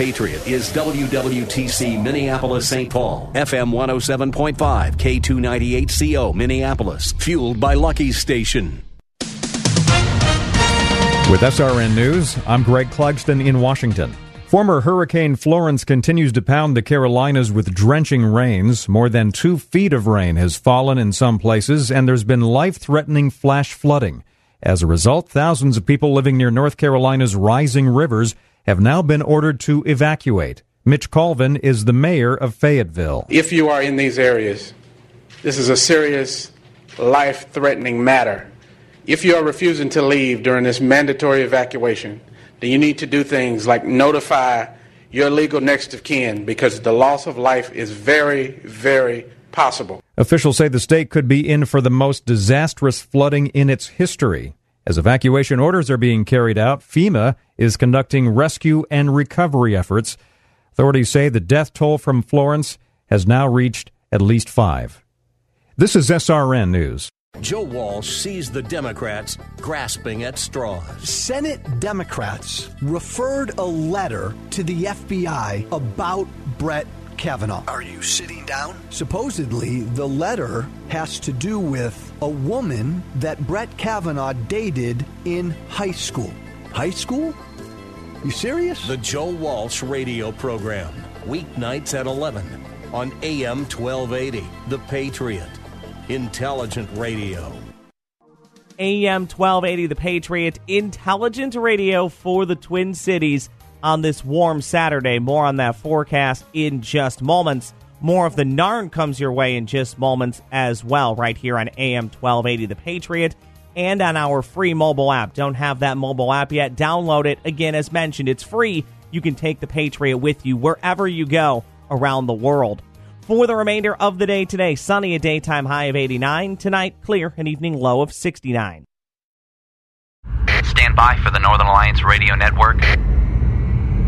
Patriot is WWTC Minneapolis, St. Paul. FM 107.5, K298CO Minneapolis. Fueled by Lucky's Station. With SRN News, I'm Greg Clugston in Washington. Former Hurricane Florence continues to pound the Carolinas with drenching rains. More than 2 feet of rain has fallen in some places, and there's been life-threatening flash flooding. As a result, thousands of people living near North Carolina's rising rivers have now been ordered to evacuate. Mitch Colvin is the mayor of Fayetteville. If you are in these areas, this is a serious, life-threatening matter. If you are refusing to leave during this mandatory evacuation, then you need to do things like notify your legal next of kin, because the loss of life is very, very possible. Officials say the state could be in for the most disastrous flooding in its history. As evacuation orders are being carried out, FEMA is conducting rescue and recovery efforts. Authorities say the death toll from Florence has now reached at least 5. This is SRN News. Joe Walsh sees the Democrats grasping at straws. Senate Democrats referred a letter to the FBI about Brett Kavanaugh. Are you sitting down? Supposedly, the letter has to do with a woman that Brett Kavanaugh dated in high school. High school? You serious? The Joe Walsh radio program, weeknights at 11 on AM 1280, The Patriot. Intelligent Radio. AM 1280, The Patriot, Intelligent Radio for the Twin Cities on this warm Saturday. More on that forecast in just moments. More of the NARN comes your way in just moments as well, right here on AM 1280, The Patriot, and on our free mobile app. Don't have that mobile app yet? Download it. Again, as mentioned, it's free. You can take The Patriot with you wherever you go around the world. For the remainder of the day today, sunny, a daytime high of 89. Tonight, clear, an evening low of 69. Stand by for the Northern Alliance Radio Network.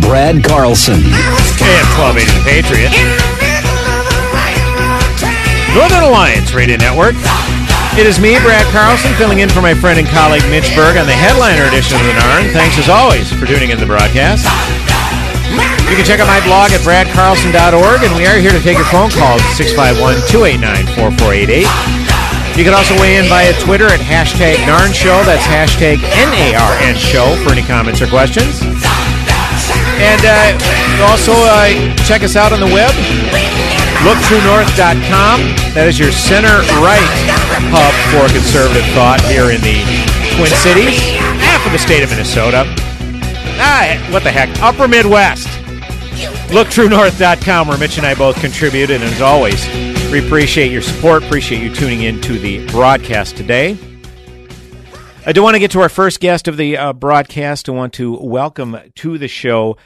Brad Carlson. AM 1280 The Patriot. Northern Alliance Radio Network. It is me, Brad Carlson, filling in for my friend and colleague Mitch Berg on the headliner edition of the NARN. Thanks as always for tuning in to the broadcast. You can check out my blog at bradcarlson.org, and we are here to take your phone calls at 651-289-4488. You can also weigh in via Twitter at hashtag NARN Show. That's hashtag NARN Show for any comments or questions. And also check us out on the web, LookTrueNorth.com. That is your center-right hub for conservative thought here in the Twin Cities, half of the state of Minnesota. What the heck, Upper Midwest. LookTrueNorth.com, where Mitch and I both contribute. And as always, we appreciate your support, appreciate you tuning in to the broadcast today. I do want to get to our first guest of the broadcast. I want to welcome to the show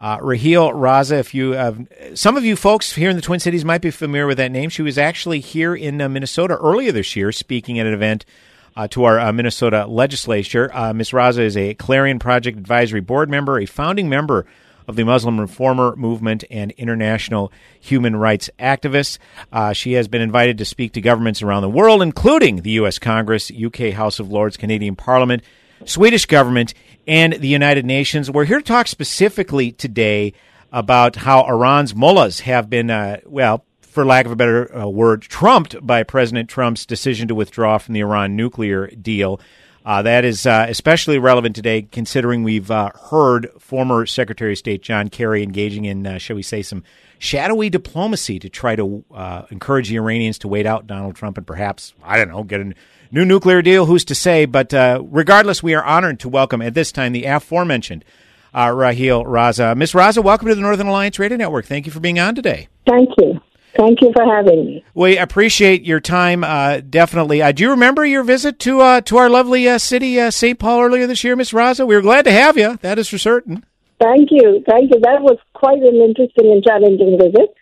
Raheel Raza. If you, some of you folks here in the Twin Cities might be familiar with that name. She was actually here in Minnesota earlier this year speaking at an event to our Minnesota legislature. Ms. Raza is a Clarion Project Advisory Board member, a founding member of the Muslim Reformer Movement, and international human rights activist. She has been invited to speak to governments around the world, including the U.S. Congress, U.K. House of Lords, Canadian Parliament, Swedish government, and the United Nations. We're here to talk specifically today about how Iran's mullahs have been, for lack of a better word, trumped by President Trump's decision to withdraw from the Iran nuclear deal. That is especially relevant today, considering we've heard former Secretary of State John Kerry engaging in, shall we say, some shadowy diplomacy to try to encourage the Iranians to wait out Donald Trump and perhaps, I don't know, get a new nuclear deal. Who's to say? But regardless, we are honored to welcome at this time the aforementioned Raheel Raza. Ms. Raza, welcome to the Northern Alliance Radio Network. Thank you for being on today. Thank you. Thank you for having me. We appreciate your time, definitely. Do you remember your visit to our lovely city, St. Paul, earlier this year, Ms. Raza? We were glad to have you, that is for certain. Thank you. Thank you. That was quite an interesting and challenging visit.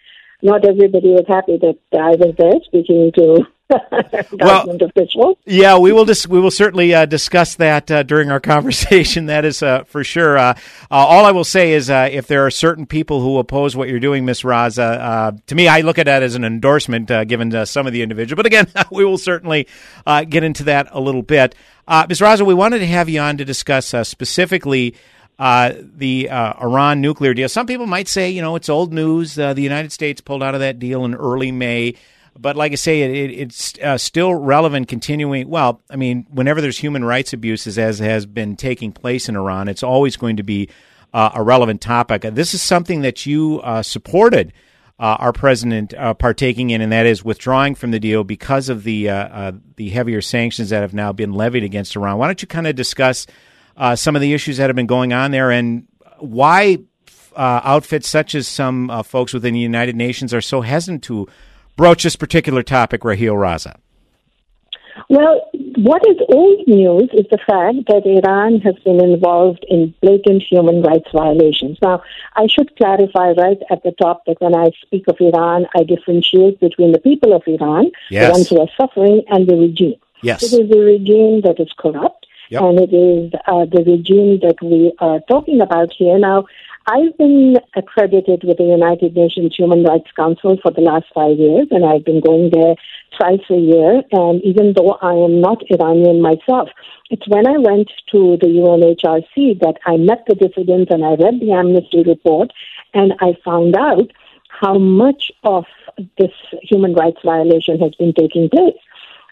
Not everybody was happy that I was there speaking to government officials. Yeah, we will certainly discuss that during our conversation. That is for sure. All I will say is if there are certain people who oppose what you're doing, Ms. Raza, to me, I look at that as an endorsement given to some of the individual. But again, we will certainly get into that a little bit. Ms. Raza, we wanted to have you on to discuss specifically the Iran nuclear deal. Some people might say, you know, it's old news. The United States pulled out of that deal in early May. But like I say, it's still relevant continuing. Well, I mean, whenever there's human rights abuses, as has been taking place in Iran, it's always going to be a relevant topic. This is something that you supported our president partaking in, and that is withdrawing from the deal because of the heavier sanctions that have now been levied against Iran. Why don't you kind of discuss some of the issues that have been going on there and why outfits such as some folks within the United Nations are so hesitant to broach this particular topic, Raheel Raza? Well, what is old news is the fact that Iran has been involved in blatant human rights violations. Now, I should clarify right at the top that when I speak of Iran, I differentiate between the people of Iran, the ones who are suffering, and the regime. Yes. It is the regime that is corrupt, and it is the regime that we are talking about here. Now, I've been accredited with the United Nations Human Rights Council for the last 5 years, and I've been going there twice a year. And even though I am not Iranian myself, it's when I went to the UNHRC that I met the dissidents and I read the Amnesty report, and I found out how much of this human rights violation has been taking place.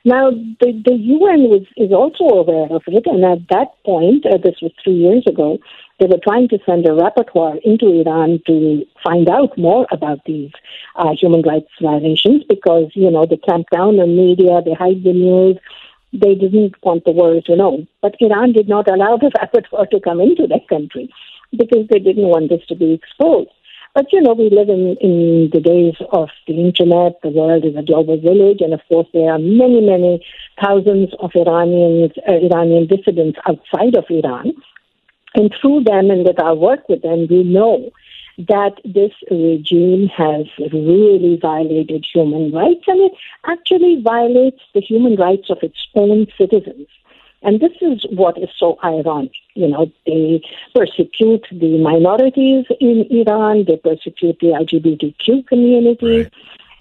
Now, the UN is also aware of it, and at that point, this was 3 years ago, they were trying to send a rapporteur into Iran to find out more about these human rights violations because, you know, they clamp down on media, they hide the news, they didn't want the world to know. But Iran did not allow the rapporteur to come into their country because they didn't want this to be exposed. But, you know, we live in the days of the Internet. The world is a global village. And, of course, there are many, many thousands of Iranian dissidents outside of Iran. And through them and with our work with them, we know that this regime has really violated human rights. And it actually violates the human rights of its own citizens. And this is what is so ironic. You know, they persecute the minorities in Iran. They persecute the LGBTQ community. Right.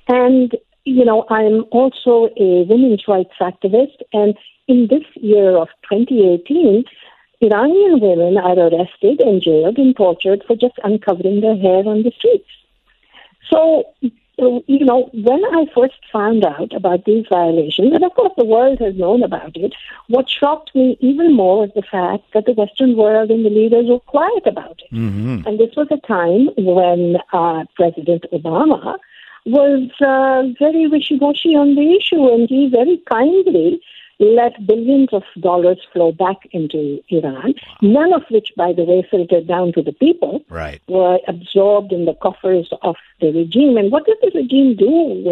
And, you know, I'm also a women's rights activist. And in this year of 2018, Iranian women are arrested and jailed and tortured for just uncovering their hair on the streets. So, you know, when I first found out about these violations, and of course the world has known about it, what shocked me even more was the fact that the Western world and the leaders were quiet about it. Mm-hmm. And this was a time when President Obama was very wishy-washy on the issue, and he very kindly let billions of dollars flow back into Iran, none of which, by the way, filtered down to the people, right, were absorbed in the coffers of the regime. And what does the regime do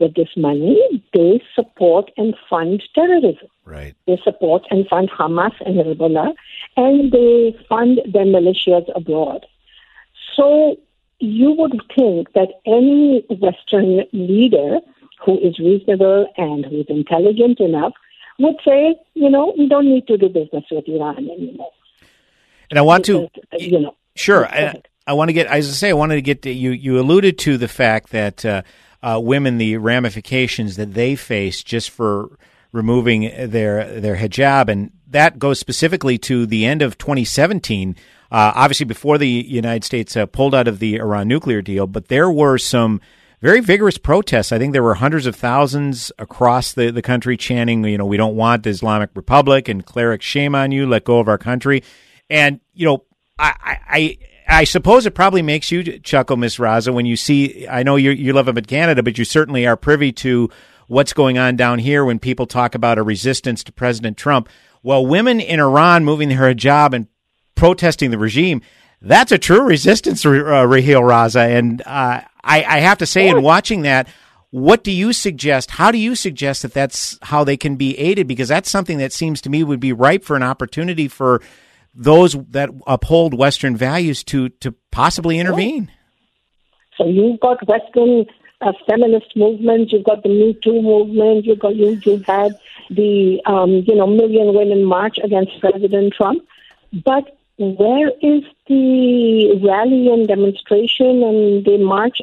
with this money? They support and fund terrorism. Right. They support and fund Hamas and Hezbollah, and they fund their militias abroad. So you would think that any Western leader who is reasonable and who is intelligent enough would say, you know, we don't need to do business with Iran anymore. And I want Sure. I want to get, as I say, I wanted to get to you. You alluded to the fact that women, the ramifications that they face just for removing their hijab, and that goes specifically to the end of 2017, obviously before the United States pulled out of the Iran nuclear deal, but there were some very vigorous protests. I think there were hundreds of thousands across the country chanting, you know, we don't want the Islamic Republic, and cleric shame on you, let go of our country. And, you know, I suppose it probably makes you chuckle, Ms. Raza, when you see, I know you live up in Canada, but you certainly are privy to what's going on down here when people talk about a resistance to President Trump. Well, women in Iran moving their hijab and protesting the regime, that's a true resistance, Raheel Raza, and I have to say, in watching that, what do you suggest? How do you suggest that that's how they can be aided? Because that's something that seems to me would be ripe for an opportunity for those that uphold Western values to possibly intervene. So you've got Western feminist movement, you've got the Me Too movement, you've had the Million Women March against President Trump, but where is the rally and demonstration and the march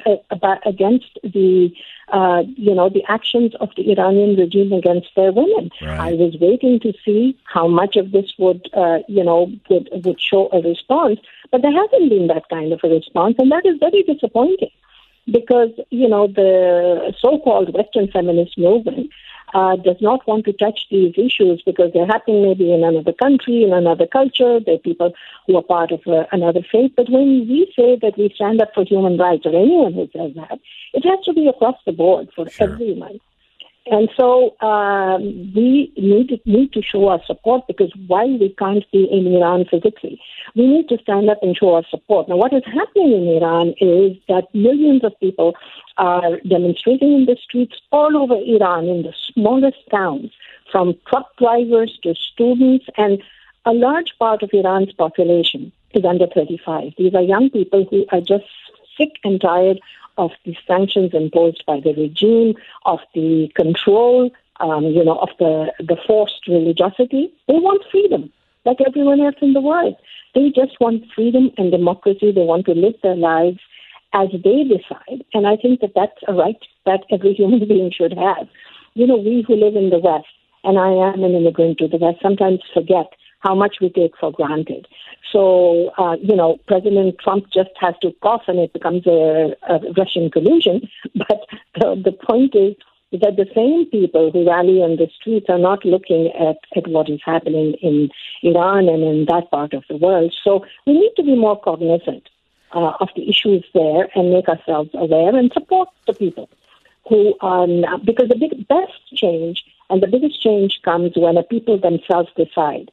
against the the actions of the Iranian regime against their women? Right. I was waiting to see how much of this would show a response, but there hasn't been that kind of a response, and that is very disappointing because the so-called Western feminist movement does not want to touch these issues because they're happening maybe in another country, in another culture. They're people who are part of another faith. But when we say that we stand up for human rights, or anyone who says that, it has to be across the board for everyone. And so we need to show our support, because while we can't be in Iran physically, we need to stand up and show our support. Now, what is happening in Iran is that millions of people are demonstrating in the streets all over Iran, in the smallest towns, from truck drivers to students, and a large part of Iran's population is under 35. These are young people who are just sick and tired of the sanctions imposed by the regime, of the control, of the forced religiosity. They want freedom, like everyone else in the world. They just want freedom and democracy. They want to live their lives as they decide. And I think that that's a right that every human being should have. We who live in the West, and I am an immigrant to the West, sometimes forget how much we take for granted. So, President Trump just has to cough and it becomes a Russian collusion. But the point is that the same people who rally on the streets are not looking at what is happening in Iran and in that part of the world. So we need to be more cognizant of the issues there and make ourselves aware and support the people who are now, because the biggest change comes when the people themselves decide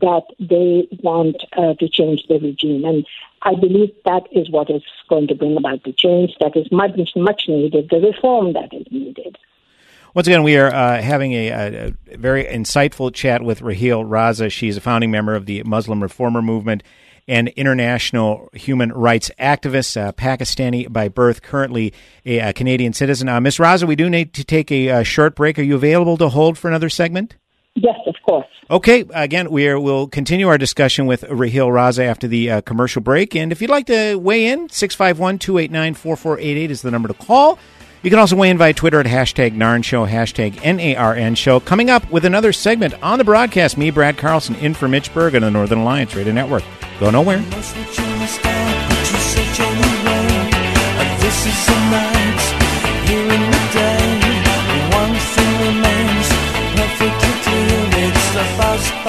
that they want to change the regime. And I believe that is what is going to bring about the change that is much, much needed, the reform that is needed. Once again, we are having a very insightful chat with Raheel Raza. She's a founding member of the Muslim Reformer Movement and international human rights activist, Pakistani by birth, currently a Canadian citizen. Ms. Raza, we do need to take a short break. Are you available to hold for another segment? Yes, of course. Okay. Again, we'll continue our discussion with Raheel Raza after the commercial break. And if you'd like to weigh in, 651-289-4488 is the number to call. You can also weigh in via Twitter at #NARNShow, #NARNShow. Coming up with another segment on the broadcast, me, Brad Carlson, in for Mitch Berg on the Northern Alliance Radio Network. Go nowhere. This is the night, here in the day, one thing remains, perfect.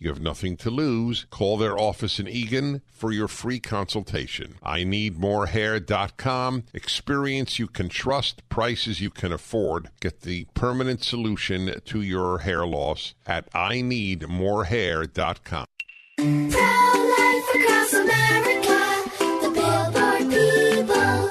You have nothing to lose. Call their office in Eagan for your free consultation. IneedMoreHair.com. Experience you can trust, prices you can afford. Get the permanent solution to your hair loss at IneedMoreHair.com. Pro-life across America, the Billboard people.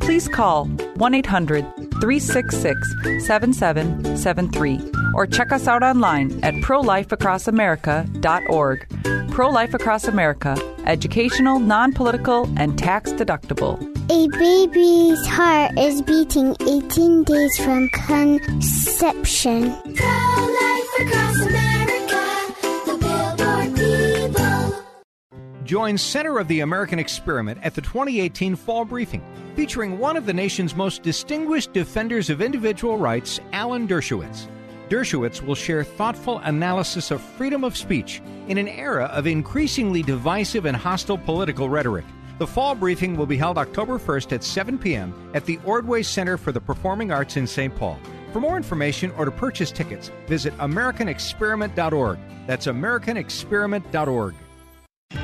please call 1-800-366-7773 or check us out online at prolifeacrossamerica.org. pro-life across America, educational, non-political, and tax-deductible. A baby's heart is beating 18 days from conception. Pro-life across America, the Billboard people. Join Center of the American Experiment at the 2018 Fall Briefing, featuring one of the nation's most distinguished defenders of individual rights, Alan Dershowitz. Dershowitz will share thoughtful analysis of freedom of speech in an era of increasingly divisive and hostile political rhetoric. The Fall Briefing will be held October 1st at 7 p.m. at the Ordway Center for the Performing Arts in St. Paul. For more information or to purchase tickets, visit AmericanExperiment.org. That's AmericanExperiment.org.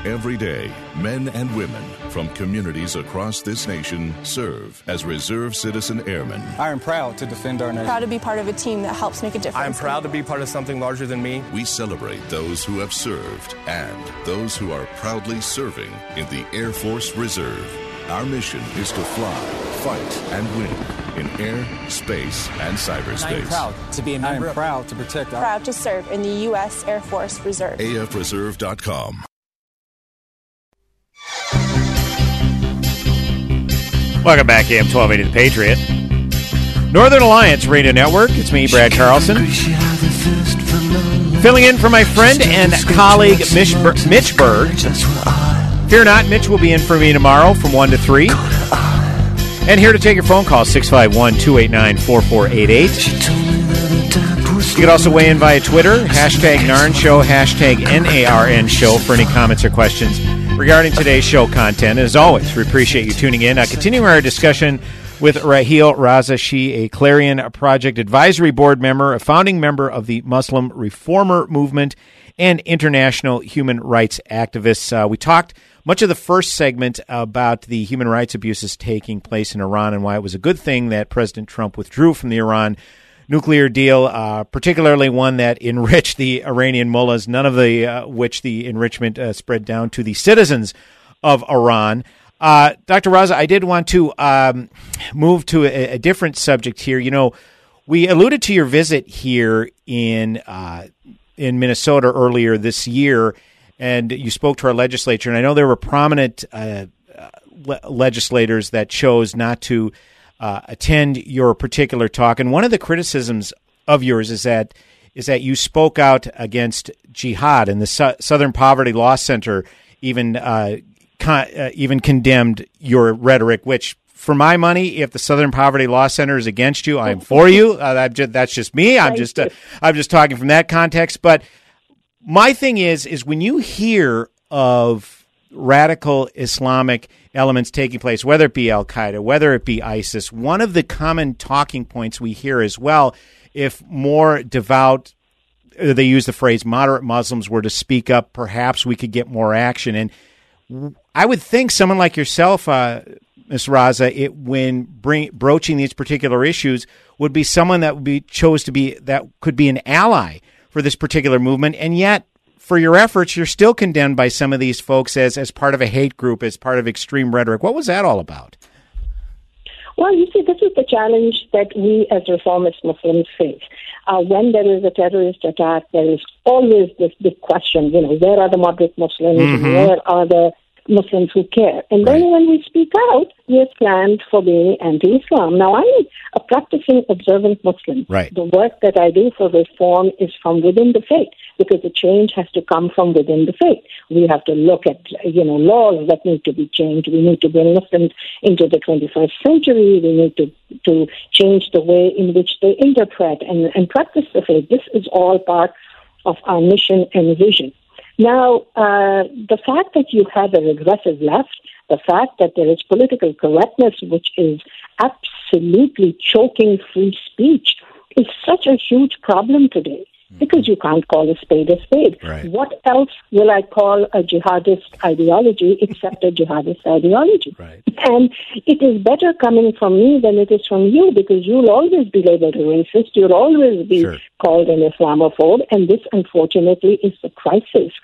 Every day, men and women from communities across this nation serve as reserve citizen airmen. I am proud to defend our nation. Proud to be part of a team that helps make a difference. I am proud to be part of something larger than me. We celebrate those who have served and those who are proudly serving in the Air Force Reserve. Our mission is to fly, fight, and win in air, space, and cyberspace. I am proud to be a member. I am proud to protect. Proud to serve in the U.S. Air Force Reserve. AFReserve.com. Welcome back, AM 1280 The Patriot. Northern Alliance Radio Network. It's me, Brad Carlson. Filling in for my friend and colleague, Mitch Berg. Fear not, Mitch will be in for me tomorrow from 1 to 3. And here to take your phone call, 651-289-4488. You can also weigh in via Twitter, hashtag NARN Show, hashtag NARN Show for any comments or questions regarding today's show content. As always, we appreciate you tuning in. Continuing our discussion with Raheel Raza, she a Clarion Project Advisory Board member, a founding member of the Muslim Reformer Movement, and international human rights activist. We talked much of the first segment about the human rights abuses taking place in Iran and why it was a good thing that President Trump withdrew from the Iran nuclear deal, particularly one that enriched the Iranian mullahs, none of the which the enrichment spread down to the citizens of Iran. Dr. Raza, I did want to move to a different subject here. You know, we alluded to your visit here in Minnesota earlier this year, and you spoke to our legislature. And I know there were prominent legislators that chose not to attend your particular talk, and one of the criticisms of yours is that you spoke out against jihad, and the Southern Poverty Law Center even condemned your rhetoric. Which, for my money, if the Southern Poverty Law Center is against you, I'm for you. That's just me. I'm just talking from that context. But my thing is when you hear of radical Islamic elements taking place, whether it be al-Qaeda, whether it be ISIS, one of the common talking points we hear as well, if more devout, they use the phrase moderate Muslims were to speak up, perhaps we could get more action. And I would think someone like yourself, Ms. Raza, broaching these particular issues would be someone that could be an ally for this particular movement. And yet, for your efforts, you're still condemned by some of these folks as part of a hate group, as part of extreme rhetoric. What was that all about? Well, you see, this is the challenge that we as reformist Muslims face. When there is a terrorist attack, there is always this big question, where are the moderate Muslims? Mm-hmm. Where are the Muslims who care? And then when we speak out, we are slammed for being anti-Islam. Now, I'm a practicing observant Muslim. Right. The work that I do for reform is from within the faith, because the change has to come from within the faith. We have to look at, laws that need to be changed. We need to bring Muslims into the 21st century. We need to change the way in which they interpret and practice the faith. This is all part of our mission and vision. Now, the fact that you have a regressive left, the fact that there is political correctness, which is absolutely choking free speech, is such a huge problem today, because you can't call a spade a spade. Right. What else will I call a jihadist ideology except a jihadist ideology? Right. And it is better coming from me than it is from you, because you'll always be labeled a racist, you'll always be called an Islamophobe, and this, unfortunately, is the crisis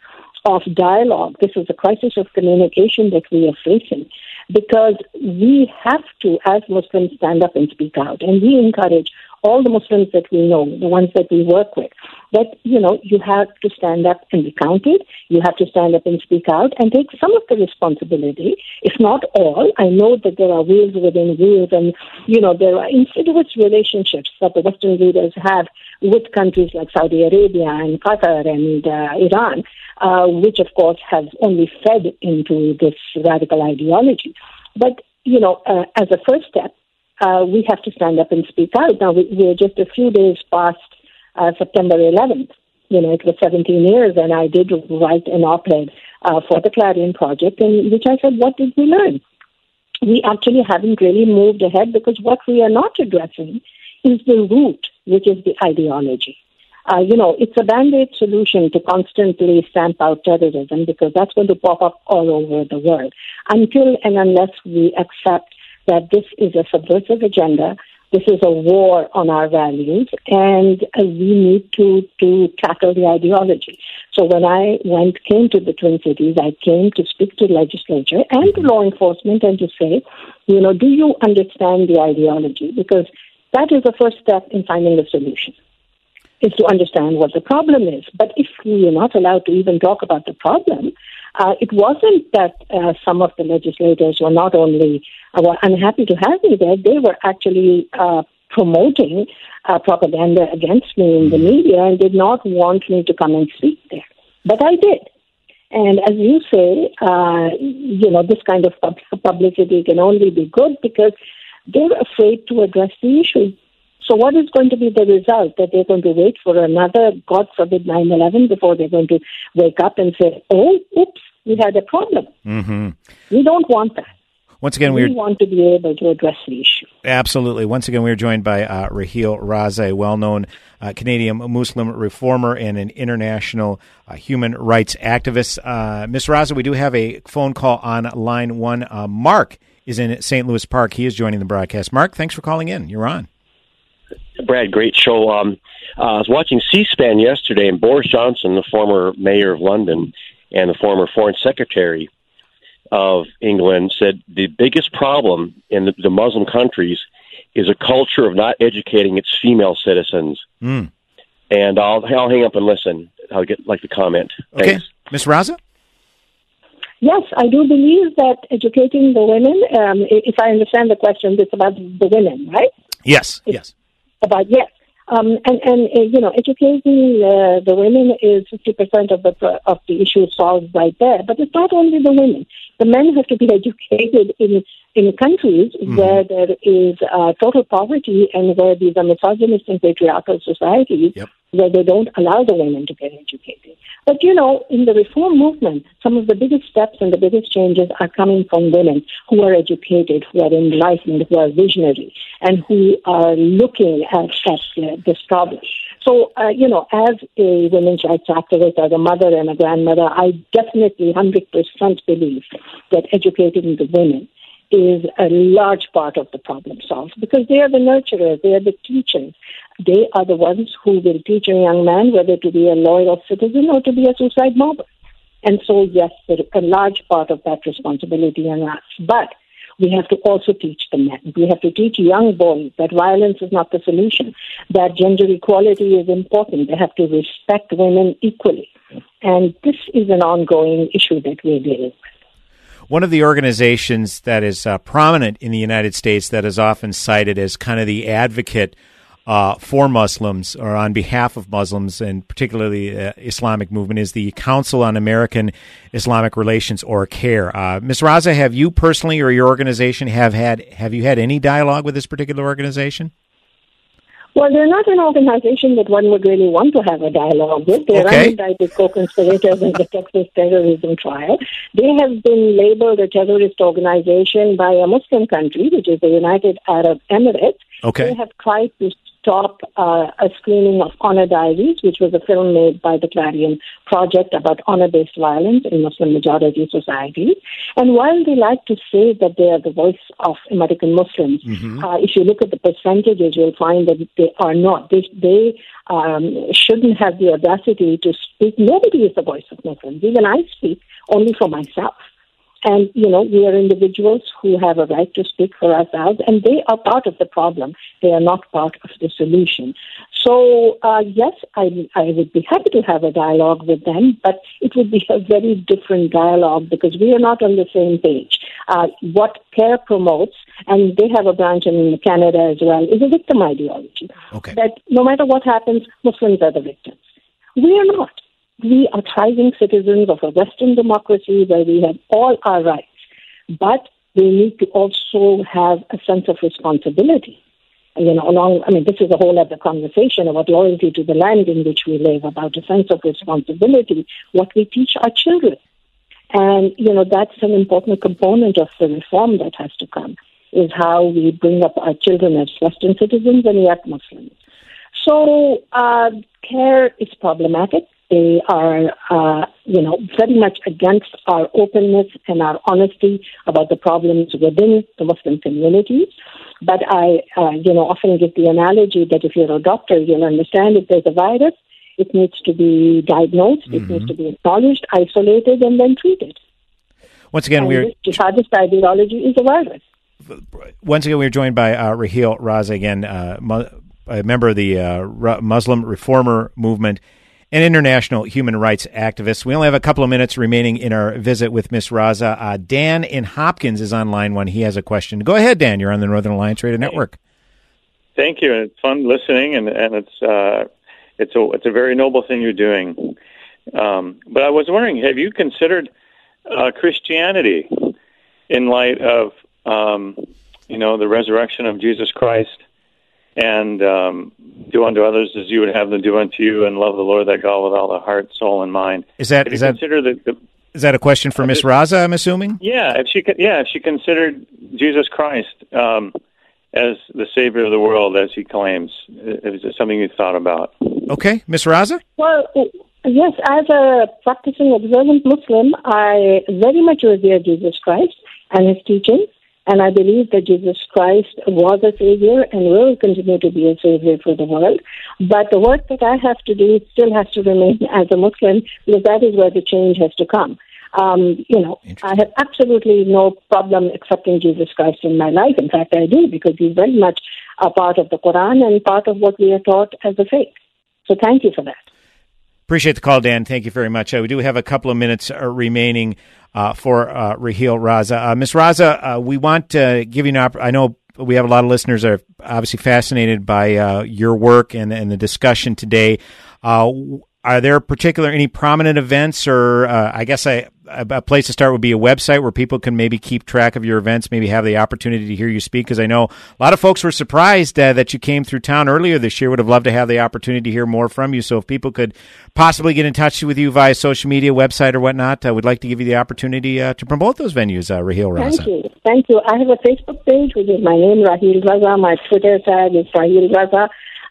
of dialogue. This is a crisis of communication that we are facing. because we have to, as Muslims, stand up and speak out. And we encourage all the Muslims that we know, the ones that we work with, that, you know, you have to stand up and be counted. You have to stand up and speak out and take some of the responsibility, if not all. I know that there are wheels within wheels, and, you know, there are insidious relationships that the Western leaders have with countries like Saudi Arabia and Qatar and Iran, which, of course, has only fed into this radical ideology. But, you know, as a first step, we have to stand up and speak out. Now, we're just a few days past September 11th. You know, it was 17 years, and I did write an op-ed for the Clarion Project, in which I said, what did we learn? We actually haven't really moved ahead, because what we are not addressing is the root, which is the ideology. You know, it's a band-aid solution to constantly stamp out terrorism, because that's going to pop up all over the world. Until and unless we accept that this is a subversive agenda, this is a war on our values, and we need to tackle the ideology. So when I came to the Twin Cities, I came to speak to the legislature and to law enforcement and to say, you know, do you understand the ideology? Because that is the first step in finding a solution, is to understand what the problem is. But if we are not allowed to even talk about the problem, it wasn't that some of the legislators were not only were unhappy to have me there, they were actually promoting propaganda against me in the media and did not want me to come and speak there. But I did. And as you say, you know, this kind of publicity can only be good because they're afraid to address the issue. So what is going to be the result? That they're going to wait for another, God forbid, 9/11 before they're going to wake up and say, oh, oops, we had a problem. Mm-hmm. We don't want that. Once again, we want to be able to address the issue. Absolutely. Once again, we're joined by Raheel Raza, a well-known Canadian Muslim reformer and an international human rights activist. Ms. Raza, we do have a phone call on line one. Mark is in St. Louis Park. He is joining the broadcast. Mark, thanks for calling in. You're on. Brad, great show. I was watching C-SPAN yesterday, and Boris Johnson, the former mayor of London and the former foreign secretary of England, said the biggest problem in the Muslim countries is a culture of not educating its female citizens. Mm. And I'll hang up and listen. I'll like to comment. Okay. Thanks. Ms. Raza? Yes, I do believe that educating the women, if I understand the question, it's about the women, right? Yes, yes. About yes, you know, educating the women is 50% of the issue solved right there. But it's not only the women; the men have to be educated in countries where there is total poverty and where these are misogynist and patriarchal societies, where they don't allow the women to get educated. But, you know, in the reform movement, some of the biggest steps and the biggest changes are coming from women who are educated, who are enlightened, who are visionary, and who are looking at this problem. So, you know, as a women's rights activist, as a mother and a grandmother, I definitely 100% believe that educating the women is a large part of the problem solved, because they are the nurturers, they are the teachers. They are the ones who will teach a young man whether to be a loyal citizen or to be a suicide mobber. And so, yes, a large part of that responsibility on us. But we have to also teach the men. We have to teach young boys that violence is not the solution, that gender equality is important. They have to respect women equally. And this is an ongoing issue that we're dealing with. One of the organizations that is prominent in the United States that is often cited as kind of the advocate for Muslims or on behalf of Muslims, and particularly the Islamic movement, is the Council on American Islamic Relations, or CAIR. Ms. Raza, have you personally or your organization have you had any dialogue with this particular organization? Well, they're not an organization that one would really want to have a dialogue with. They're unindicted co-conspirators in the Texas terrorism trial. They have been labeled a terrorist organization by a Muslim country, which is the United Arab Emirates. Okay. They have tried to stop a screening of Honor Diaries, which was a film made by the Clarion Project about honor-based violence in Muslim-majority societies. And while they like to say that they are the voice of American Muslims, if you look at the percentages, you'll find that they are not. They shouldn't have the audacity to speak. Nobody is the voice of Muslims. Even I speak only for myself. And, you know, we are individuals who have a right to speak for ourselves, and they are part of the problem. They are not part of the solution. So, yes, I would be happy to have a dialogue with them, but it would be a very different dialogue because we are not on the same page. What CAIR promotes, and they have a branch in Canada as well, is a victim ideology. Okay. That no matter what happens, Muslims are the victims. We are not. We are thriving citizens of a Western democracy where we have all our rights. But we need to also have a sense of responsibility. You know, this is a whole other conversation about loyalty to the land in which we live, about a sense of responsibility, what we teach our children. And, you know, that's an important component of the reform that has to come, is how we bring up our children as Western citizens and yet Muslims. So CAIR is problematic. They are, very much against our openness and our honesty about the problems within the Muslim community. But I, often give the analogy that if you're a doctor, you'll understand if there's a virus, it needs to be diagnosed, it needs to be acknowledged, isolated, and then treated. Once again, we're... Jihadist ideology is a virus. Once again, we're joined by Raheel Raza, again, a member of the Muslim Reformer Movement, an international human rights activist. We only have a couple of minutes remaining in our visit with Ms. Raza. Dan in Hopkins is on line one. He has a question. Go ahead, Dan. You're on the Northern Alliance Radio Network. Thank you. It's fun listening, and it's a very noble thing you're doing. But I was wondering, have you considered Christianity in light of the resurrection of Jesus Christ? And do unto others as you would have them do unto you, and love the Lord thy God with all the heart, soul, and mind. Is that a question for Ms. Raza? I'm assuming. If she considered Jesus Christ as the Savior of the world as he claims, is it something you thought about? Okay, Ms. Raza. Well, yes. As a practicing observant Muslim, I very much revere Jesus Christ and his teachings. And I believe that Jesus Christ was a savior and will continue to be a savior for the world. But the work that I have to do still has to remain as a Muslim, because that is where the change has to come. I have absolutely no problem accepting Jesus Christ in my life. In fact, I do, because he's very much a part of the Quran and part of what we are taught as a faith. So thank you for that. Appreciate the call, Dan. Thank you very much. We do have a couple of minutes remaining for Raheel Raza. Ms. Raza, we want to give you an opportunity. I know we have a lot of listeners that are obviously fascinated by your work and the discussion today. Are there any prominent events, or a place to start would be a website where people can maybe keep track of your events, maybe have the opportunity to hear you speak? Because I know a lot of folks were surprised that you came through town earlier this year, would have loved to have the opportunity to hear more from you. So if people could possibly get in touch with you via social media, website, or whatnot, I would like to give you the opportunity to promote those venues, Raheel Raza. Thank you. I have a Facebook page, which is my name, Raheel Raza. My Twitter tag is Raheel Raza.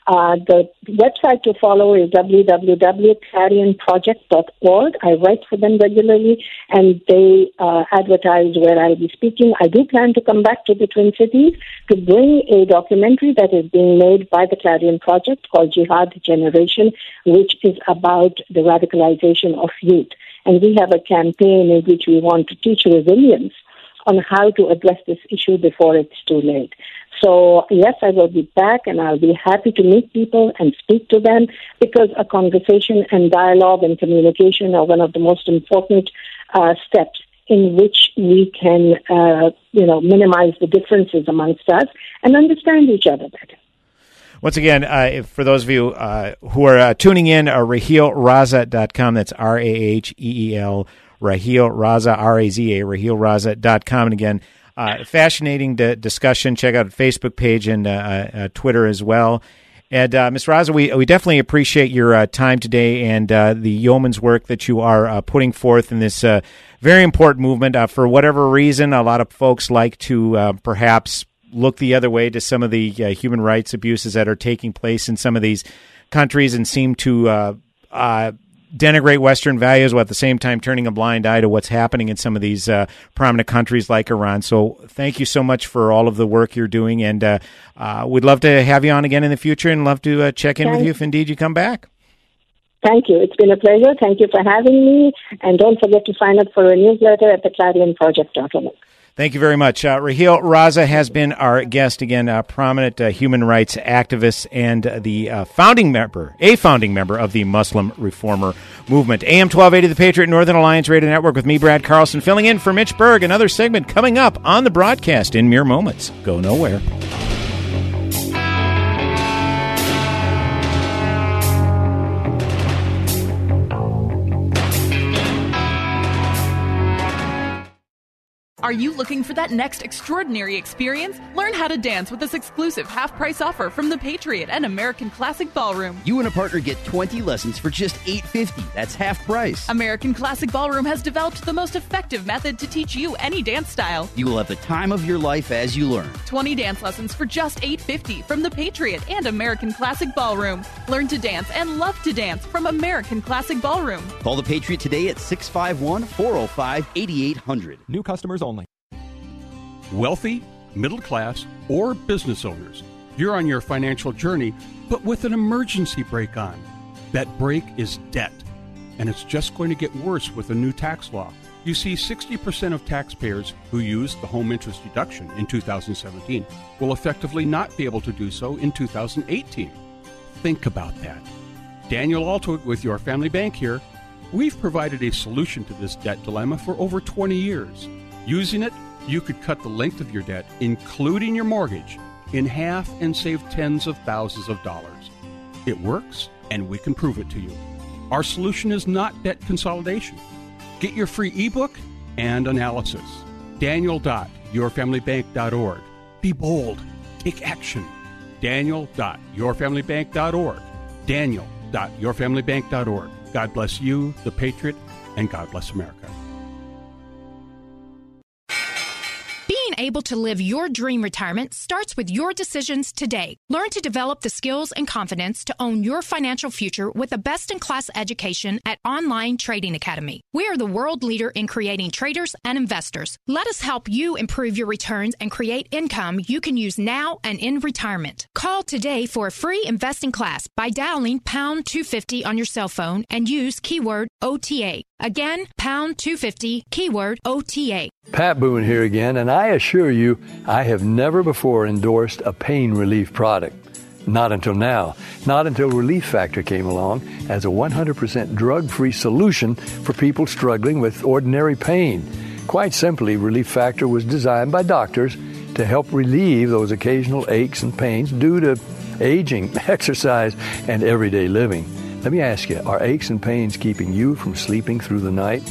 The website to follow is www.clarionproject.org. I write for them regularly, and they advertise where I'll be speaking. I do plan to come back to the Twin Cities to bring a documentary that is being made by the Clarion Project called Jihad Generation, which is about the radicalization of youth. And we have a campaign in which we want to teach resilience on how to address this issue before it's too late. So, yes, I will be back, and I'll be happy to meet people and speak to them, because a conversation and dialogue and communication are one of the most important steps in which we can, minimize the differences amongst us and understand each other better. Once again, for those of you who are tuning in, RaheelRaza.com, that's Raheel, Raheel Raza, Raza, RaheelRaza.com. And again, fascinating discussion. Check out the Facebook page and Twitter as well. And Ms. Raza, we definitely appreciate your time today and the yeoman's work that you are putting forth in this very important movement. For whatever reason, a lot of folks like to perhaps look the other way to some of the human rights abuses that are taking place in some of these countries and seem to denigrate Western values while at the same time turning a blind eye to what's happening in some of these prominent countries like Iran. So thank you so much for all of the work you're doing, and we'd love to have you on again in the future and love to check in with you if indeed you come back. Thank you. It's been a pleasure. Thank you for having me. And don't forget to sign up for a newsletter at theclarionproject.org. Thank you very much. Raheel Raza has been our guest again, a prominent human rights activist and a founding member of the Muslim Reformer Movement. AM 1280, The Patriot, Northern Alliance Radio Network, with me, Brad Carlson, filling in for Mitch Berg. Another segment coming up on the broadcast in mere moments. Go nowhere. Are you looking for that next extraordinary experience? Learn how to dance with this exclusive half-price offer from the Patriot and American Classic Ballroom. You and a partner get 20 lessons for just $8.50. That's half price. American Classic Ballroom has developed the most effective method to teach you any dance style. You will have the time of your life as you learn. 20 dance lessons for just $8.50 from the Patriot and American Classic Ballroom. Learn to dance and love to dance from American Classic Ballroom. Call the Patriot today at 651-405-8800. New customers only. Wealthy, middle class, or business owners, you're on your financial journey, but with an emergency brake on. That brake is debt, and it's just going to get worse with the new tax law. You see, 60% of taxpayers who used the home interest deduction in 2017 will effectively not be able to do so in 2018. Think about that. Daniel Altwig with Your Family Bank here. We've provided a solution to this debt dilemma for over 20 years. Using it, you could cut the length of your debt, including your mortgage, in half and save tens of thousands of dollars. It works, and we can prove it to you. Our solution is not debt consolidation. Get your free ebook and analysis. Daniel.yourfamilybank.org. Be bold. Take action. Daniel.yourfamilybank.org. Daniel.yourfamilybank.org. God bless you, the Patriot, and God bless America. Able to live your dream retirement starts with your decisions today. Learn to develop the skills and confidence to own your financial future with a best-in-class education at Online Trading Academy. We are the world leader in creating traders and investors. Let us help you improve your returns and create income you can use now and in retirement. Call today for a free investing class by dialing pound 250 on your cell phone and use keyword OTA. Again, pound 250, keyword OTA. Pat Boone here again, and I assure you, I have never before endorsed a pain relief product. Not until now. Not until Relief Factor came along as a 100% drug-free solution for people struggling with ordinary pain. Quite simply, Relief Factor was designed by doctors to help relieve those occasional aches and pains due to aging, exercise, and everyday living. Let me ask you, are aches and pains keeping you from sleeping through the night?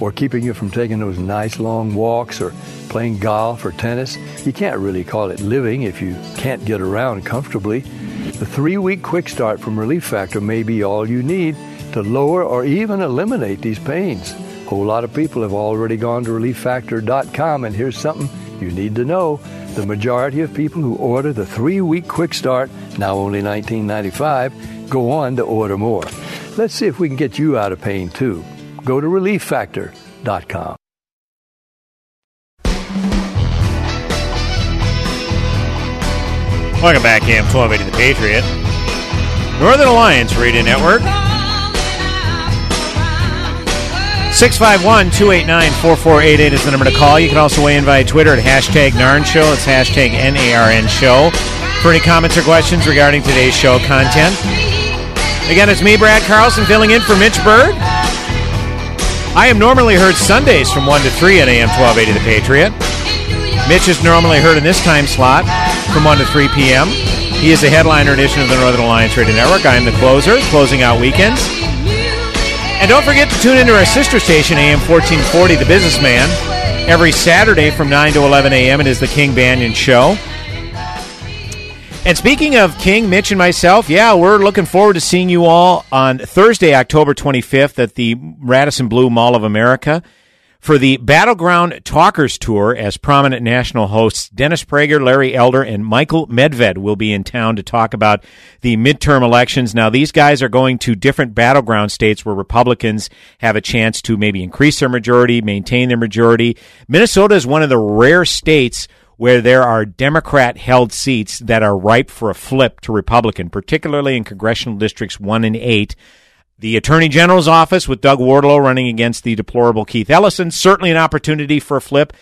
Or keeping you from taking those nice long walks or playing golf or tennis? You can't really call it living if you can't get around comfortably. The 3-week quick start from Relief Factor may be all you need to lower or even eliminate these pains. A whole lot of people have already gone to ReliefFactor.com, and here's something you need to know. The majority of people who order the 3-week quick start, now only $19.95, go on to order more. Let's see if we can get you out of pain too. Go to relieffactor.com. Welcome back, AM 1280 The Patriot, Northern Alliance Radio Network. 651-289-4488 is the number to call. You can also weigh in via Twitter at hashtag NARN Show. It's hashtag NARN Show. For any comments or questions regarding today's show content. Again, it's me, Brad Carlson, filling in for Mitch Berg. I am normally heard Sundays from 1 to 3 at AM 1280 The Patriot. Mitch is normally heard in this time slot from 1 to 3 p.m. He is the headliner edition of the Northern Alliance Radio Network. I am the closer, closing out weekends. And don't forget to tune into our sister station, AM 1440, The Businessman. Every Saturday from 9 to 11 a.m., it is the King Banyan Show. And speaking of King, Mitch, and myself, we're looking forward to seeing you all on Thursday, October 25th at the Radisson Blu Mall of America for the Battleground Talkers Tour, as prominent national hosts Dennis Prager, Larry Elder, and Michael Medved will be in town to talk about the midterm elections. Now, these guys are going to different battleground states where Republicans have a chance to maybe increase their majority, maintain their majority. Minnesota is one of the rare states where there are Democrat-held seats that are ripe for a flip to Republican, particularly in congressional districts 1 and 8. The Attorney General's office with Doug Wardlow running against the deplorable Keith Ellison. Certainly an opportunity for a flip.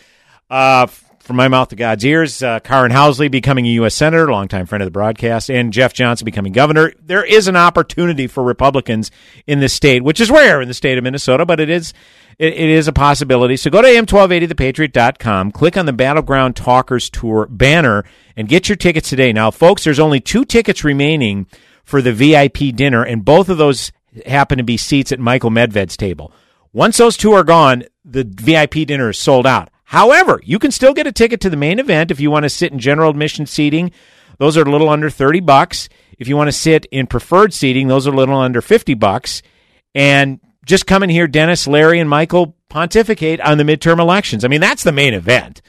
From my mouth to God's ears, Karen Housley becoming a U.S. Senator, longtime friend of the broadcast, and Jeff Johnson becoming governor. There is an opportunity for Republicans in this state, which is rare in the state of Minnesota, but it is a possibility. So go to am1280thepatriot.com, click on the Battleground Talkers Tour banner, and get your tickets today. Now, folks, there's only 2 tickets remaining for the VIP dinner, and both of those happen to be seats at Michael Medved's table. Once those 2 are gone, the VIP dinner is sold out. However, you can still get a ticket to the main event if you want to sit in general admission seating. Those are a little under $30. If you want to sit in preferred seating, those are a little under $50. And just come in here, Dennis, Larry, and Michael pontificate on the midterm elections. I mean, that's the main event.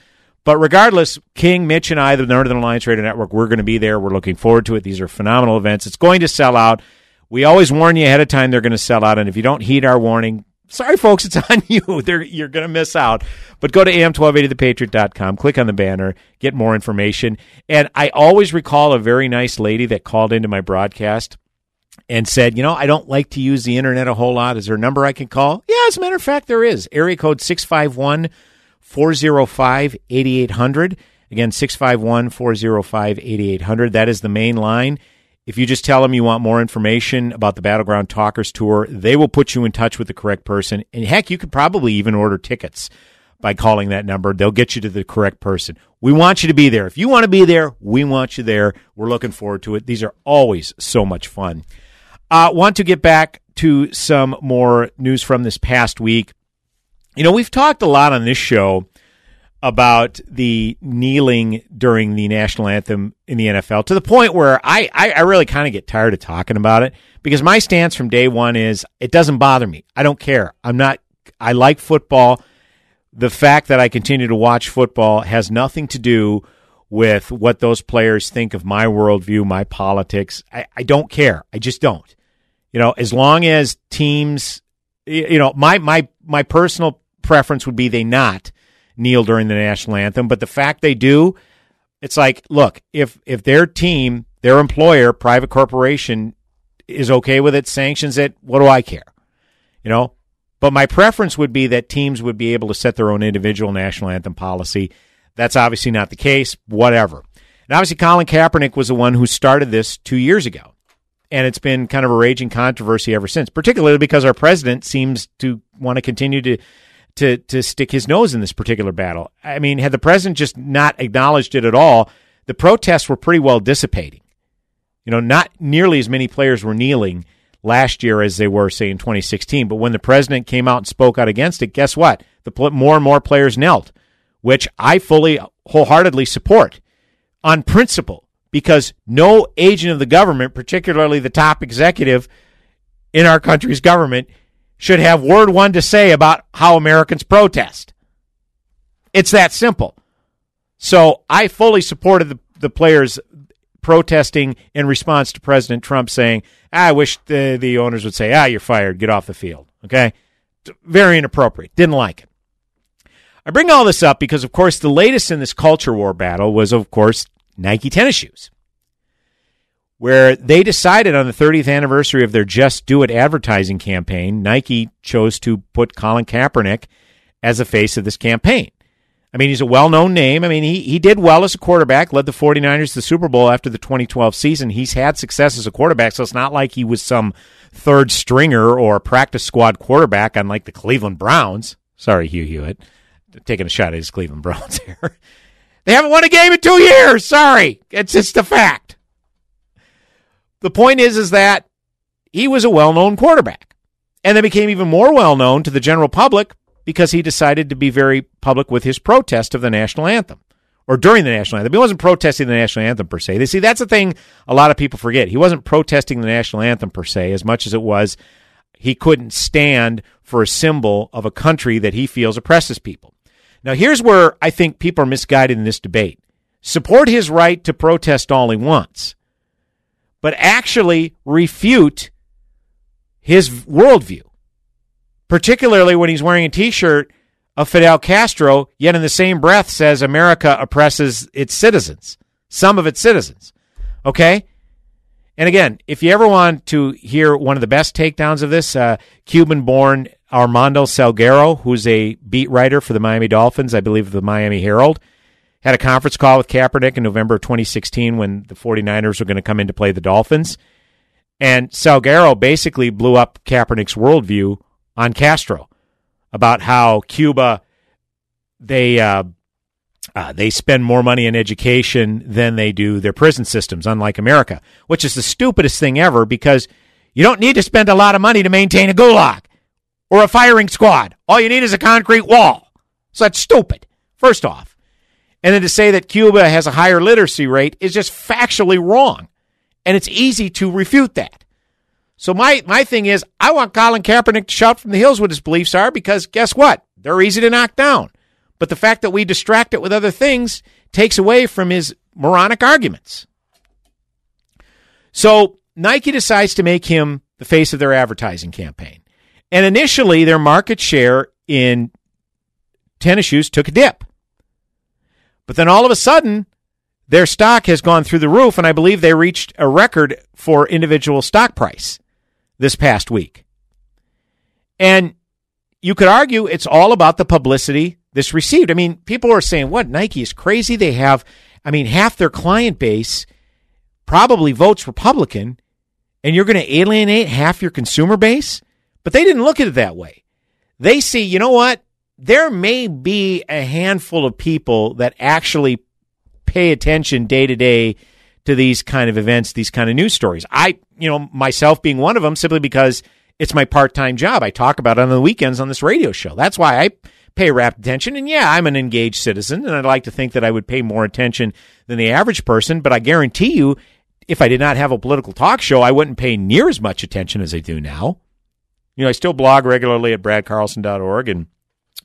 But regardless, King, Mitch, and I, the Northern Alliance Radio Network, we're going to be there. We're looking forward to it. These are phenomenal events. It's going to sell out. We always warn you ahead of time they're going to sell out. And if you don't heed our warning, sorry, folks, it's on you. You're going to miss out. But go to am1280thepatriot.com, click on the banner, get more information. And I always recall a very nice lady that called into my broadcast and said, you know, I don't like to use the internet a whole lot. Is there a number I can call? Yeah, as a matter of fact, there is. Area code 651-405-8800. Again, 651-405-8800. That is the main line. If you just tell them you want more information about the Battleground Talkers Tour, they will put you in touch with the correct person. And heck, you could probably even order tickets by calling that number. They'll get you to the correct person. We want you to be there. If you want to be there, we want you there. We're looking forward to it. These are always so much fun. Want to get back to some more news from this past week. You know, we've talked a lot on this show about the kneeling during the national anthem in the NFL to the point where I really kind of get tired of talking about it, because my stance from day one is it doesn't bother me. I don't care. I like football. The fact that I continue to watch football has nothing to do with what those players think of my worldview, my politics. I don't care. I just don't. You know, as long as teams, you know, my personal preference would be they not kneel during the national anthem, but the fact they do, it's like, look, if their team, their employer, private corporation is okay with it, sanctions it, what do I care? You know, but my preference would be that teams would be able to set their own individual national anthem policy. That's obviously not the case, whatever. And obviously Colin Kaepernick was the one who started this 2 years ago, and it's been kind of a raging controversy ever since, particularly because our president seems to want to continue to stick his nose in this particular battle. I mean, had the president just not acknowledged it at all, the protests were pretty well dissipating. You know, not nearly as many players were kneeling last year as they were, say, in 2016. But when the president came out and spoke out against it, guess what? More and more players knelt, which I fully, wholeheartedly support on principle, because no agent of the government, particularly the top executive in our country's government, should have word one to say about how Americans protest. It's that simple. So I fully supported the players protesting in response to President Trump saying, I wish the owners would say, you're fired, get off the field. Okay? Very inappropriate. Didn't like it. I bring all this up because, of course, the latest in this culture war battle was, of course, Nike tennis shoes, where they decided on the 30th anniversary of their Just Do It advertising campaign, Nike chose to put Colin Kaepernick as the face of this campaign. I mean, he's a well-known name. I mean, he did well as a quarterback, led the 49ers to the Super Bowl after the 2012 season. He's had success as a quarterback, so it's not like he was some third stringer or practice squad quarterback on, like, the Cleveland Browns. Sorry, Hugh Hewitt. Taking a shot at his Cleveland Browns here. They haven't won a game in 2 years. Sorry. It's just a fact. The point is that he was a well-known quarterback, and then became even more well-known to the general public because he decided to be very public with his protest of the national anthem, or during the national anthem. He wasn't protesting the national anthem per se. They see, that's the thing a lot of people forget. He wasn't protesting the national anthem per se as much as it was he couldn't stand for a symbol of a country that he feels oppresses people. Now, here's where I think people are misguided in this debate. Support his right to protest all he wants, but actually refute his worldview, particularly when he's wearing a T-shirt of Fidel Castro, yet in the same breath says America oppresses its citizens, some of its citizens, okay? And again, if you ever want to hear one of the best takedowns of this, Cuban-born Armando Salguero, who's a beat writer for the Miami Dolphins, I believe the Miami Herald, had a conference call with Kaepernick in November of 2016 when the 49ers were going to come in to play the Dolphins. And Salguero basically blew up Kaepernick's worldview on Castro about how Cuba, they spend more money in education than they do their prison systems, unlike America, which is the stupidest thing ever because you don't need to spend a lot of money to maintain a gulag or a firing squad. All you need is a concrete wall. So that's stupid, first off. And then to say that Cuba has a higher literacy rate is just factually wrong. And it's easy to refute that. So my thing is, I want Colin Kaepernick to shout from the hills what his beliefs are because guess what? They're easy to knock down. But the fact that we distract it with other things takes away from his moronic arguments. So Nike decides to make him the face of their advertising campaign. And initially, their market share in tennis shoes took a dip. But then all of a sudden, their stock has gone through the roof, and I believe they reached a record for individual stock price this past week. And you could argue it's all about the publicity this received. I mean, people are saying, what, Nike is crazy? They have, I mean, half their client base probably votes Republican, and you're going to alienate half your consumer base? But they didn't look at it that way. They see, you know what? There may be a handful of people that actually pay attention day to day to these kind of events, these kind of news stories. I myself being one of them simply because it's my part-time job. I talk about it on the weekends on this radio show. That's why I pay rapt attention. And yeah, I'm an engaged citizen, and I'd like to think that I would pay more attention than the average person. But I guarantee you, if I did not have a political talk show, I wouldn't pay near as much attention as I do now. You know, I still blog regularly at bradcarlson.org and,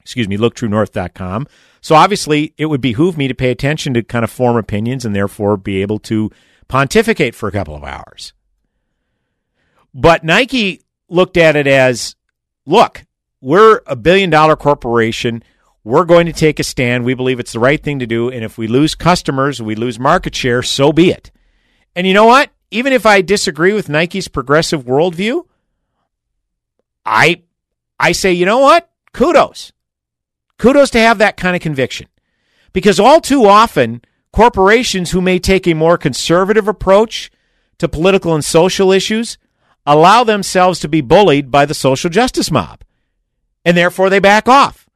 LookTrueNorth.com. So obviously, it would behoove me to pay attention to kind of form opinions and therefore be able to pontificate for a couple of hours. But Nike looked at it as, look, we're a billion-dollar corporation. We're going to take a stand. We believe it's the right thing to do. And if we lose customers, we lose market share, so be it. And you know what? Even if I disagree with Nike's progressive worldview, I say, you know what? Kudos. Kudos to have that kind of conviction. Because all too often, corporations who may take a more conservative approach to political and social issues allow themselves to be bullied by the social justice mob. And therefore, they back off.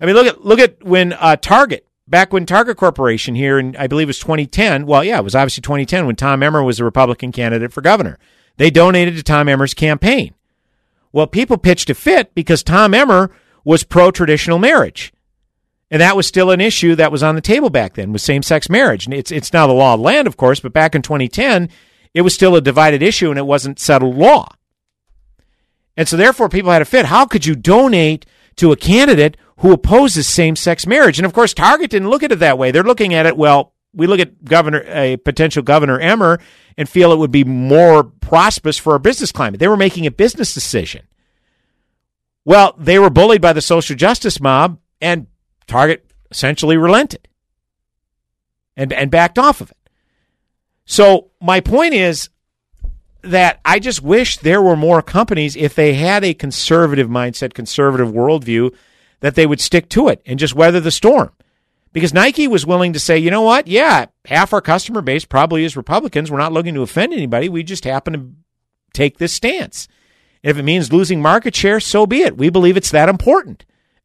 I mean, look at when Target, back when Target Corporation here in, I believe it was 2010, well, yeah, it was obviously 2010 when Tom Emmer was the Republican candidate for governor. They donated to Tom Emmer's campaign. Well, people pitched a fit because Tom Emmer was pro-traditional marriage. And that was still an issue that was on the table back then, with same-sex marriage. And it's now the law of the land, of course, but back in 2010, it was still a divided issue and it wasn't settled law. And so therefore, people had a fit. How could you donate to a candidate who opposes same-sex marriage? And of course, Target didn't look at it that way. They're looking at it, well, we look at potential Governor Emmer and feel it would be more prosperous for our business climate. They were making a business decision. Well, they were bullied by the social justice mob, and Target essentially relented and backed off of it. So my point is that I just wish there were more companies, if they had a conservative mindset, conservative worldview, that they would stick to it and just weather the storm. Because Nike was willing to say, you know what, yeah, half our customer base probably is Republicans. We're not looking to offend anybody. We just happen to take this stance. If it means losing market share, so be it. We believe it's that important.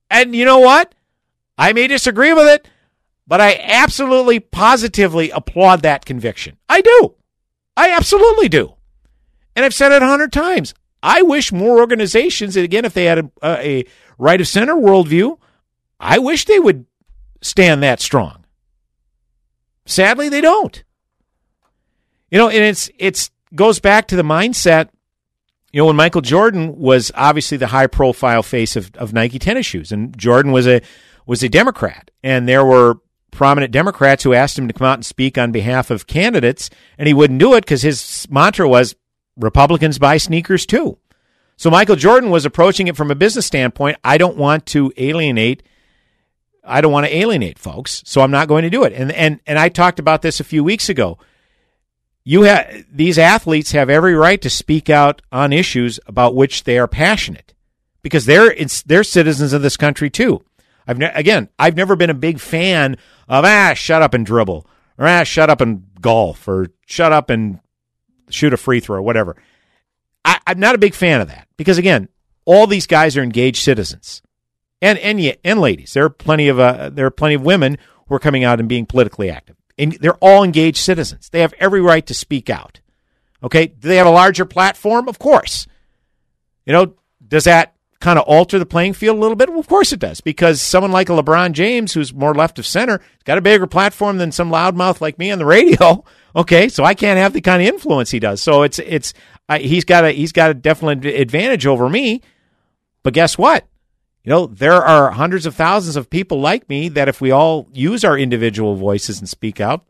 And you know what? I may disagree with it, but I absolutely, positively applaud that conviction. I do. I absolutely do. And I've said it 100 times. I wish more organizations, and again, if they had a right-of-center worldview, I wish they would stand that strong. Sadly, they don't. You know, and it's goes back to the mindset. You know, when Michael Jordan was obviously the high-profile face of Nike tennis shoes, and Jordan was a Democrat, and there were prominent Democrats who asked him to come out and speak on behalf of candidates, and he wouldn't do it because his mantra was, Republicans buy sneakers too. So Michael Jordan was approaching it from a business standpoint. I don't want to alienate folks, so I'm not going to do it. And I talked about this a few weeks ago. These athletes have every right to speak out on issues about which they are passionate, because they're citizens of this country too. I've never been a big fan of shut up and dribble, or shut up and golf, or shut up and shoot a free throw, or whatever. I'm not a big fan of that, because again, all these guys are engaged citizens, and ladies. There are plenty of women who are coming out and being politically active, and they're all engaged citizens. They have every right to speak out. Okay, do they have a larger platform? Of course. Does that kind of alter the playing field a little bit? Well, of course it does, because someone like a LeBron James, who's more left of center, has got a bigger platform than some loudmouth like me on the radio. Okay, so I can't have the kind of influence he does. So he's got a definite advantage over me. But guess what? There are hundreds of thousands of people like me that if we all use our individual voices and speak out,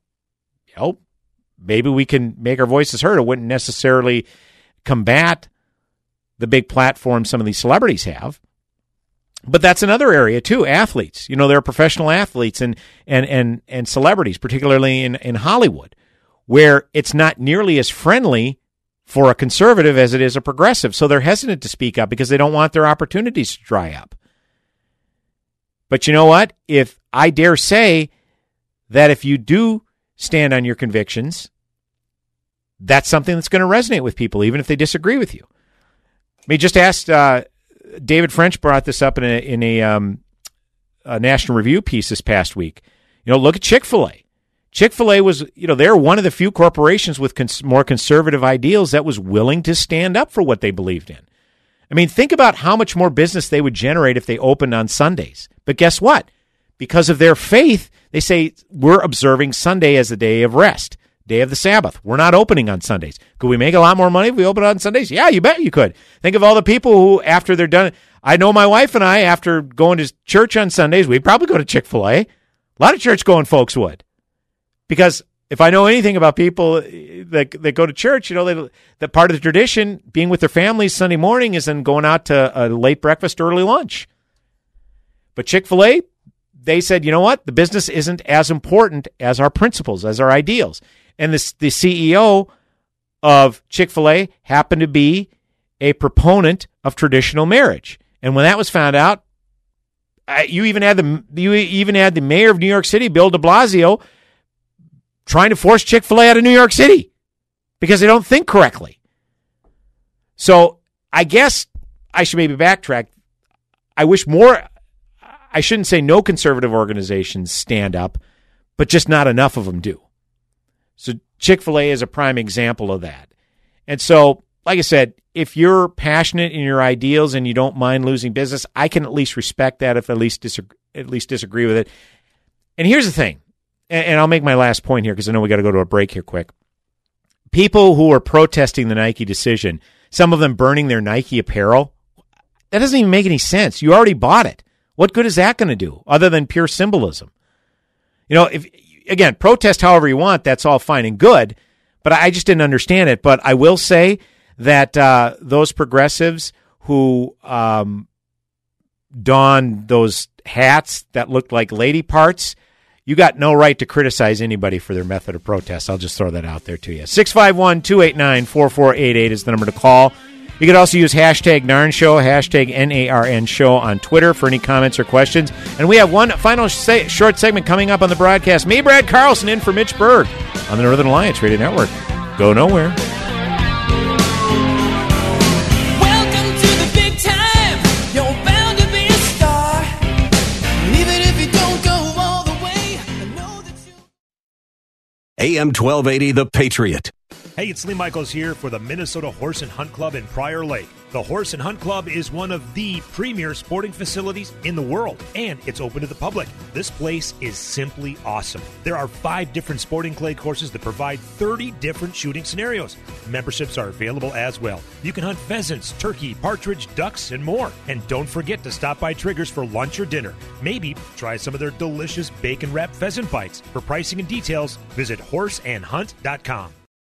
maybe we can make our voices heard. It wouldn't necessarily combat the big platform some of these celebrities have. But that's another area too. Athletes, there are professional athletes and celebrities, particularly in Hollywood, where it's not nearly as friendly for a conservative as it is a progressive. So they're hesitant to speak up because they don't want their opportunities to dry up. But you know what? If I dare say that if you do stand on your convictions, that's something that's going to resonate with people, even if they disagree with you. I mean, just asked David French brought this up in a National Review piece this past week. Look at Chick-fil-A. Chick-fil-A was, they're one of the few corporations with more conservative ideals that was willing to stand up for what they believed in. I mean, think about how much more business they would generate if they opened on Sundays. But guess what? Because of their faith, they say, we're observing Sunday as the day of rest, day of the Sabbath. We're not opening on Sundays. Could we make a lot more money if we opened on Sundays? Yeah, you bet you could. Think of all the people who, after they're done, I know my wife and I, after going to church on Sundays, we'd probably go to Chick-fil-A. A lot of church-going folks would. Because if I know anything about people that go to church, that part of the tradition, being with their families Sunday morning, is then going out to a late breakfast, early lunch. But Chick-fil-A, they said, you know what? The business isn't as important as our principles, as our ideals. And the CEO of Chick-fil-A happened to be a proponent of traditional marriage. And when that was found out, you even had the mayor of New York City, Bill de Blasio, trying to force Chick-fil-A out of New York City because they don't think correctly. So I guess I should maybe backtrack. I shouldn't say no conservative organizations stand up, but just not enough of them do. So Chick-fil-A is a prime example of that. And so, like I said, if you're passionate in your ideals and you don't mind losing business, I can at least respect that, if at least disagree with it. And here's the thing. And I'll make my last point here because I know we got to go to a break here quick. People who are protesting the Nike decision, some of them burning their Nike apparel, that doesn't even make any sense. You already bought it. What good is that going to do other than pure symbolism? If protest however you want, that's all fine and good, but I just didn't understand it. But I will say that those progressives who donned those hats that looked like lady parts, you got no right to criticize anybody for their method of protest. I'll just throw that out there to you. 651-289-4488 is the number to call. You can also use hashtag NARN Show, hashtag NARN Show on Twitter for any comments or questions. And we have one final short segment coming up on the broadcast. Me, Brad Carlson, in for Mitch Berg on the Northern Alliance Radio Network. Go nowhere. AM 1280, The Patriot. Hey, it's Lee Michaels here for the Minnesota Horse and Hunt Club in Prior Lake. The Horse and Hunt Club is one of the premier sporting facilities in the world, and it's open to the public. This place is simply awesome. There are 5 different sporting clay courses that provide 30 different shooting scenarios. Memberships are available as well. You can hunt pheasants, turkey, partridge, ducks, and more. And don't forget to stop by Triggers for lunch or dinner. Maybe try some of their delicious bacon-wrapped pheasant bites. For pricing and details, visit horseandhunt.com.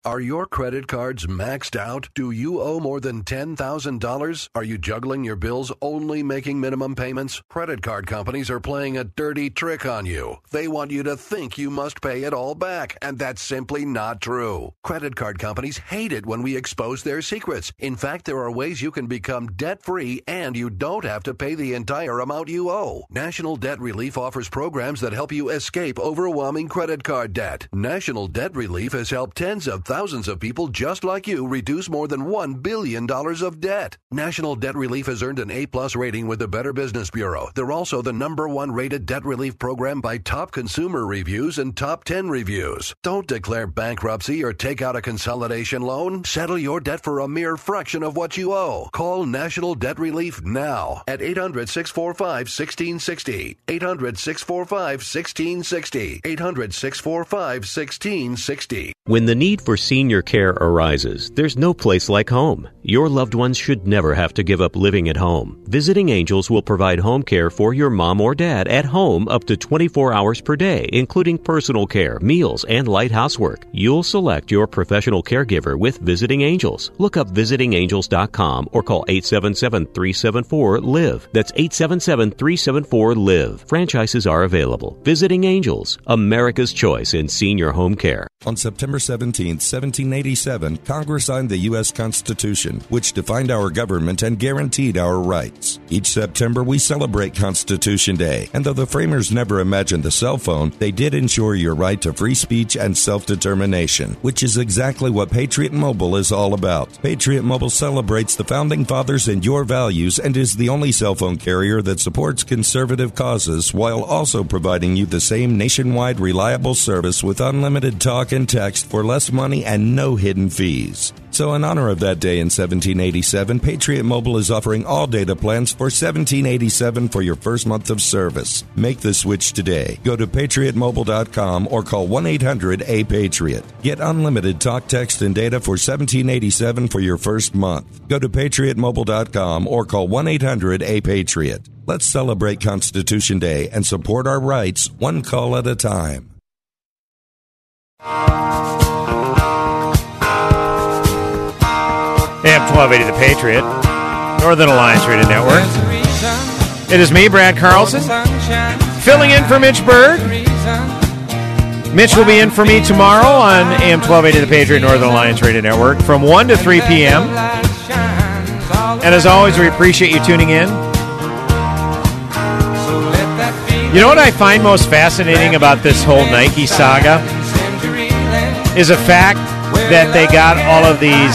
Are your credit cards maxed out? Do you owe more than $10,000? Are you juggling your bills, only making minimum payments? Credit card companies are playing a dirty trick on you. They want you to think you must pay it all back, and that's simply not true. Credit card companies hate it when we expose their secrets. In fact, there are ways you can become debt-free and you don't have to pay the entire amount you owe. National Debt Relief offers programs that help you escape overwhelming credit card debt. National Debt Relief has helped tens of thousands of people just like you reduce more than $1 billion of debt. National Debt Relief has earned an A-plus rating with the Better Business Bureau. They're also the #1 rated debt relief program by Top Consumer Reviews and Top 10 Reviews. Don't declare bankruptcy or take out a consolidation loan. Settle your debt for a mere fraction of what you owe. Call National Debt Relief now at 800-645-1660. 800-645-1660. 800-645-1660. When the need for senior care arises, there's no place like home. Your loved ones should never have to give up living at home. Visiting Angels will provide home care for your mom or dad at home up to 24 hours per day, including personal care, meals, and light housework. You'll select your professional caregiver with Visiting Angels. Look up visitingangels.com or call 877-374-LIVE. That's 877-374-LIVE. Franchises are available. Visiting Angels, America's choice in senior home care. On September 17, 1787, Congress signed the U.S. Constitution, which defined our government and guaranteed our rights. Each September, we celebrate Constitution Day, and though the framers never imagined the cell phone, they did ensure your right to free speech and self-determination, which is exactly what Patriot Mobile is all about. Patriot Mobile celebrates the Founding Fathers and your values and is the only cell phone carrier that supports conservative causes while also providing you the same nationwide reliable service with unlimited talk and text for less money and no hidden fees. So in honor of that day in 1787, Patriot Mobile is offering all data plans for $17.87 for your first month of service. Make the switch today. Go to PatriotMobile.com or call 1-800-A-PATRIOT. Get unlimited talk, text, and data for $17.87 for your first month. Go to PatriotMobile.com or call 1-800-A-PATRIOT. Let's celebrate Constitution Day and support our rights one call at a time. AM 1280 The Patriot, Northern Alliance Radio Network. It is me, Brad Carlson, filling in for Mitch Berg. Mitch will be in for me tomorrow on AM 1280 The Patriot, Northern Alliance Radio Network from 1 to 3 p.m. And as always, we appreciate you tuning in. You know what I find most fascinating about this whole Nike saga is a fact that they got all of these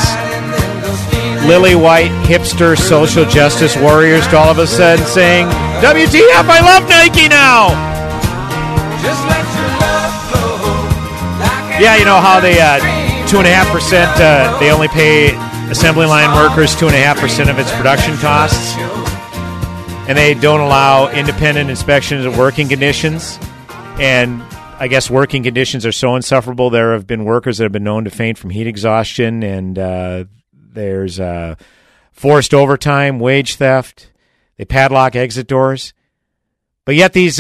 lily white hipster social justice warriors to all of a sudden saying, WTF, I love Nike now! Just let your love flow, like yeah, you know how they 2.5% they only pay assembly line workers 2.5% of its production costs, and they don't allow independent inspections of working conditions. And I guess working conditions are so insufferable, there have been workers that have been known to faint from heat exhaustion, and there's forced overtime, wage theft. They padlock exit doors. But yet these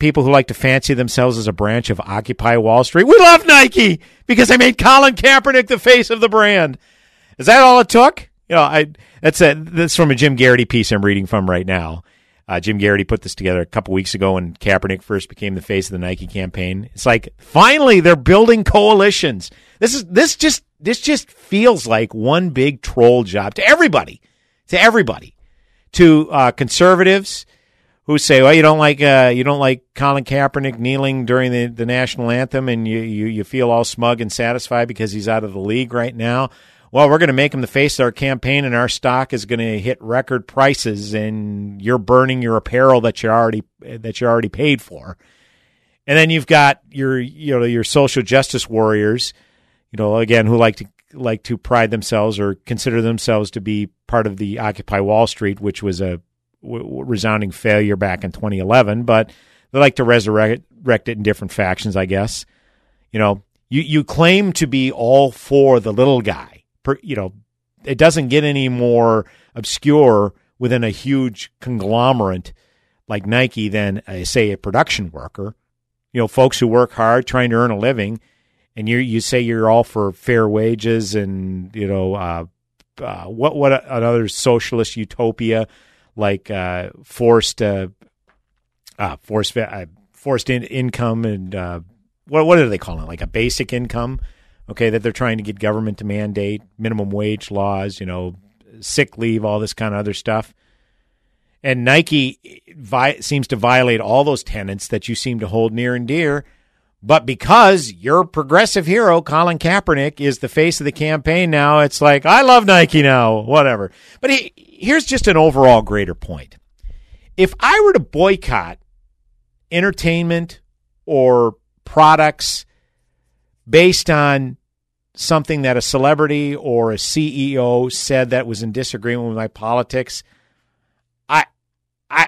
people who like to fancy themselves as a branch of Occupy Wall Street, we love Nike because they made Colin Kaepernick the face of the brand. Is that all it took? You know, that's from a Jim Garrity piece I'm reading from right now. Jim Garrity put this together a couple weeks ago when Kaepernick first became the face of the Nike campaign. It's like, finally, they're building coalitions. This just feels like one big troll job to everybody, to conservatives who say, well, you don't like Colin Kaepernick kneeling during the national anthem, and you feel all smug and satisfied because he's out of the league right now. Well, we're going to make him the face of our campaign, and our stock is going to hit record prices, and you're burning your apparel that you already paid for. And then you've got your social justice warriors, you know, again, who like to pride themselves or consider themselves to be part of the Occupy Wall Street, which was a resounding failure back in 2011. But they like to resurrect it in different factions, I guess. You know, you claim to be all for the little guy. You know, it doesn't get any more obscure within a huge conglomerate like Nike than, say, a production worker. You know, folks who work hard trying to earn a living, and you say you're all for fair wages and, you know, what another socialist utopia like forced income and what are they calling it? Like a basic income, okay, that they're trying to get government to mandate, minimum wage laws, you know, sick leave, all this kind of other stuff. And Nike seems to violate all those tenets that you seem to hold near and dear. But because your progressive hero, Colin Kaepernick, is the face of the campaign now, it's like, I love Nike now, whatever. But here's just an overall greater point. If I were to boycott entertainment or products based on something that a celebrity or a CEO said that was in disagreement with my politics,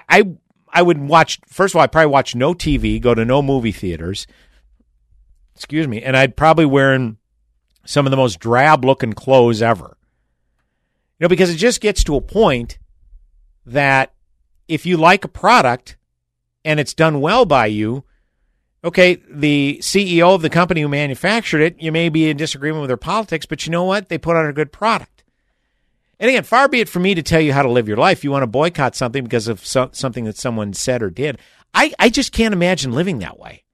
I would watch, first of all, I'd probably watch no TV, go to no movie theaters, excuse me, and I'd probably wearing some of the most drab-looking clothes ever. You know, because it just gets to a point that if you like a product and it's done well by you, okay, the CEO of the company who manufactured it, you may be in disagreement with their politics, but you know what? They put out a good product. And again, far be it for me to tell you how to live your life. You want to boycott something because of something that someone said or did. I just can't imagine living that way.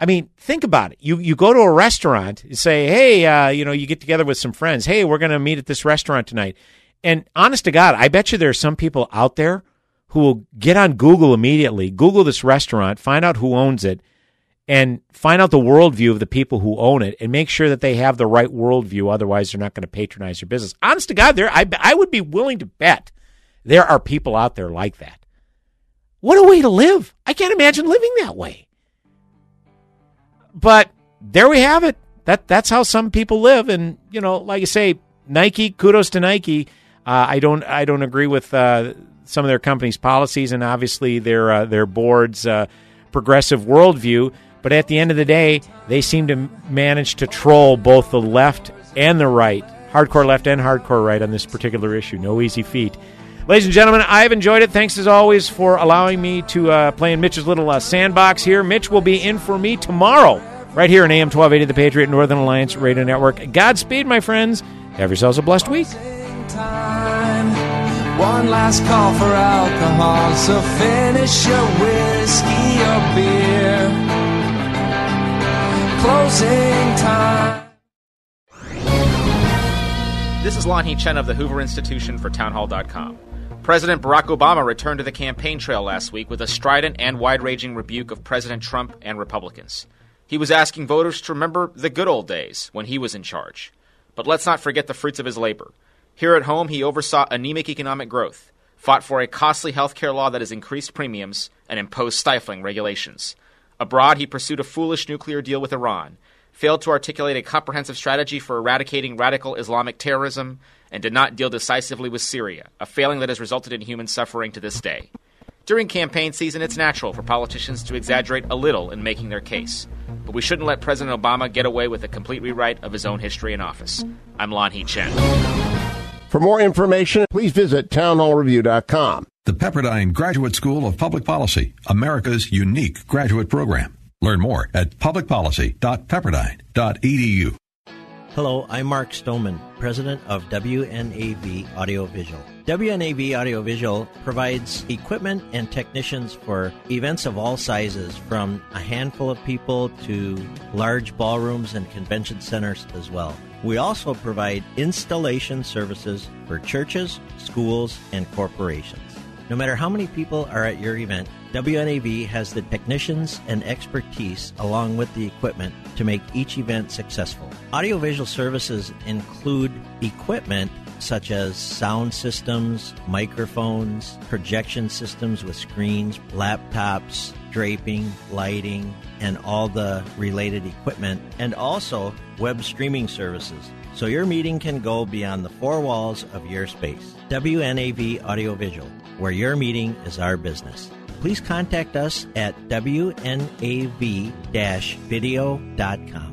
I mean, think about it. You go to a restaurant and say, hey, you get together with some friends. Hey, we're going to meet at this restaurant tonight. And honest to God, I bet you there are some people out there who will get on Google immediately, Google this restaurant, find out who owns it, and find out the worldview of the people who own it and make sure that they have the right worldview. Otherwise, they're not going to patronize your business. Honest to God, I would be willing to bet there are people out there like that. What a way to live. I can't imagine living that way. But there we have it. That's how some people live. And, you know, like I say, Nike, kudos to Nike. I don't agree with some of their company's policies and obviously their board's progressive worldview. But at the end of the day, they seem to manage to troll both the left and the right, hardcore left and hardcore right on this particular issue. No easy feat. Ladies and gentlemen, I've enjoyed it. Thanks, as always, for allowing me to play in Mitch's little sandbox here. Mitch will be in for me tomorrow right here on AM 1280, the Patriot Northern Alliance Radio Network. Godspeed, my friends. Have yourselves a blessed week. One last call for alcohol, so finish your whiskey or beer. Closing time. This is Lanhee Chen of the Hoover Institution for townhall.com. President Barack Obama returned to the campaign trail last week with a strident and wide-ranging rebuke of President Trump and Republicans. He was asking voters to remember the good old days when he was in charge. But let's not forget the fruits of his labor. Here at home, he oversaw anemic economic growth, fought for a costly health care law that has increased premiums and imposed stifling regulations. Abroad, he pursued a foolish nuclear deal with Iran, failed to articulate a comprehensive strategy for eradicating radical Islamic terrorism, and did not deal decisively with Syria, a failing that has resulted in human suffering to this day. During campaign season, it's natural for politicians to exaggerate a little in making their case, but we shouldn't let President Obama get away with a complete rewrite of his own history in office. I'm Lanhee Chen. For more information, please visit townhallreview.com. The Pepperdine Graduate School of Public Policy, America's unique graduate program. Learn more at publicpolicy.pepperdine.edu. Hello, I'm Mark Stoneman, president of WNAV Audiovisual. WNAV Audiovisual provides equipment and technicians for events of all sizes, from a handful of people to large ballrooms and convention centers as well. We also provide installation services for churches, schools, and corporations. No matter how many people are at your event, WNAV has the technicians and expertise along with the equipment to make each event successful. Audiovisual services include equipment such as sound systems, microphones, projection systems with screens, laptops, draping, lighting, and all the related equipment, and also web streaming services, so your meeting can go beyond the four walls of your space. WNAV Audiovisual, where your meeting is our business. Please contact us at wnav-video.com.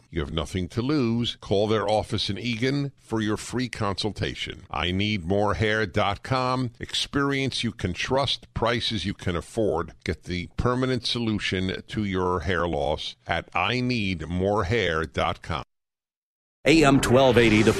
You have nothing to lose. Call their office in Eagan for your free consultation. IneedMoreHair.com. Experience you can trust, prices you can afford. Get the permanent solution to your hair loss at IneedMoreHair.com. AM 1280.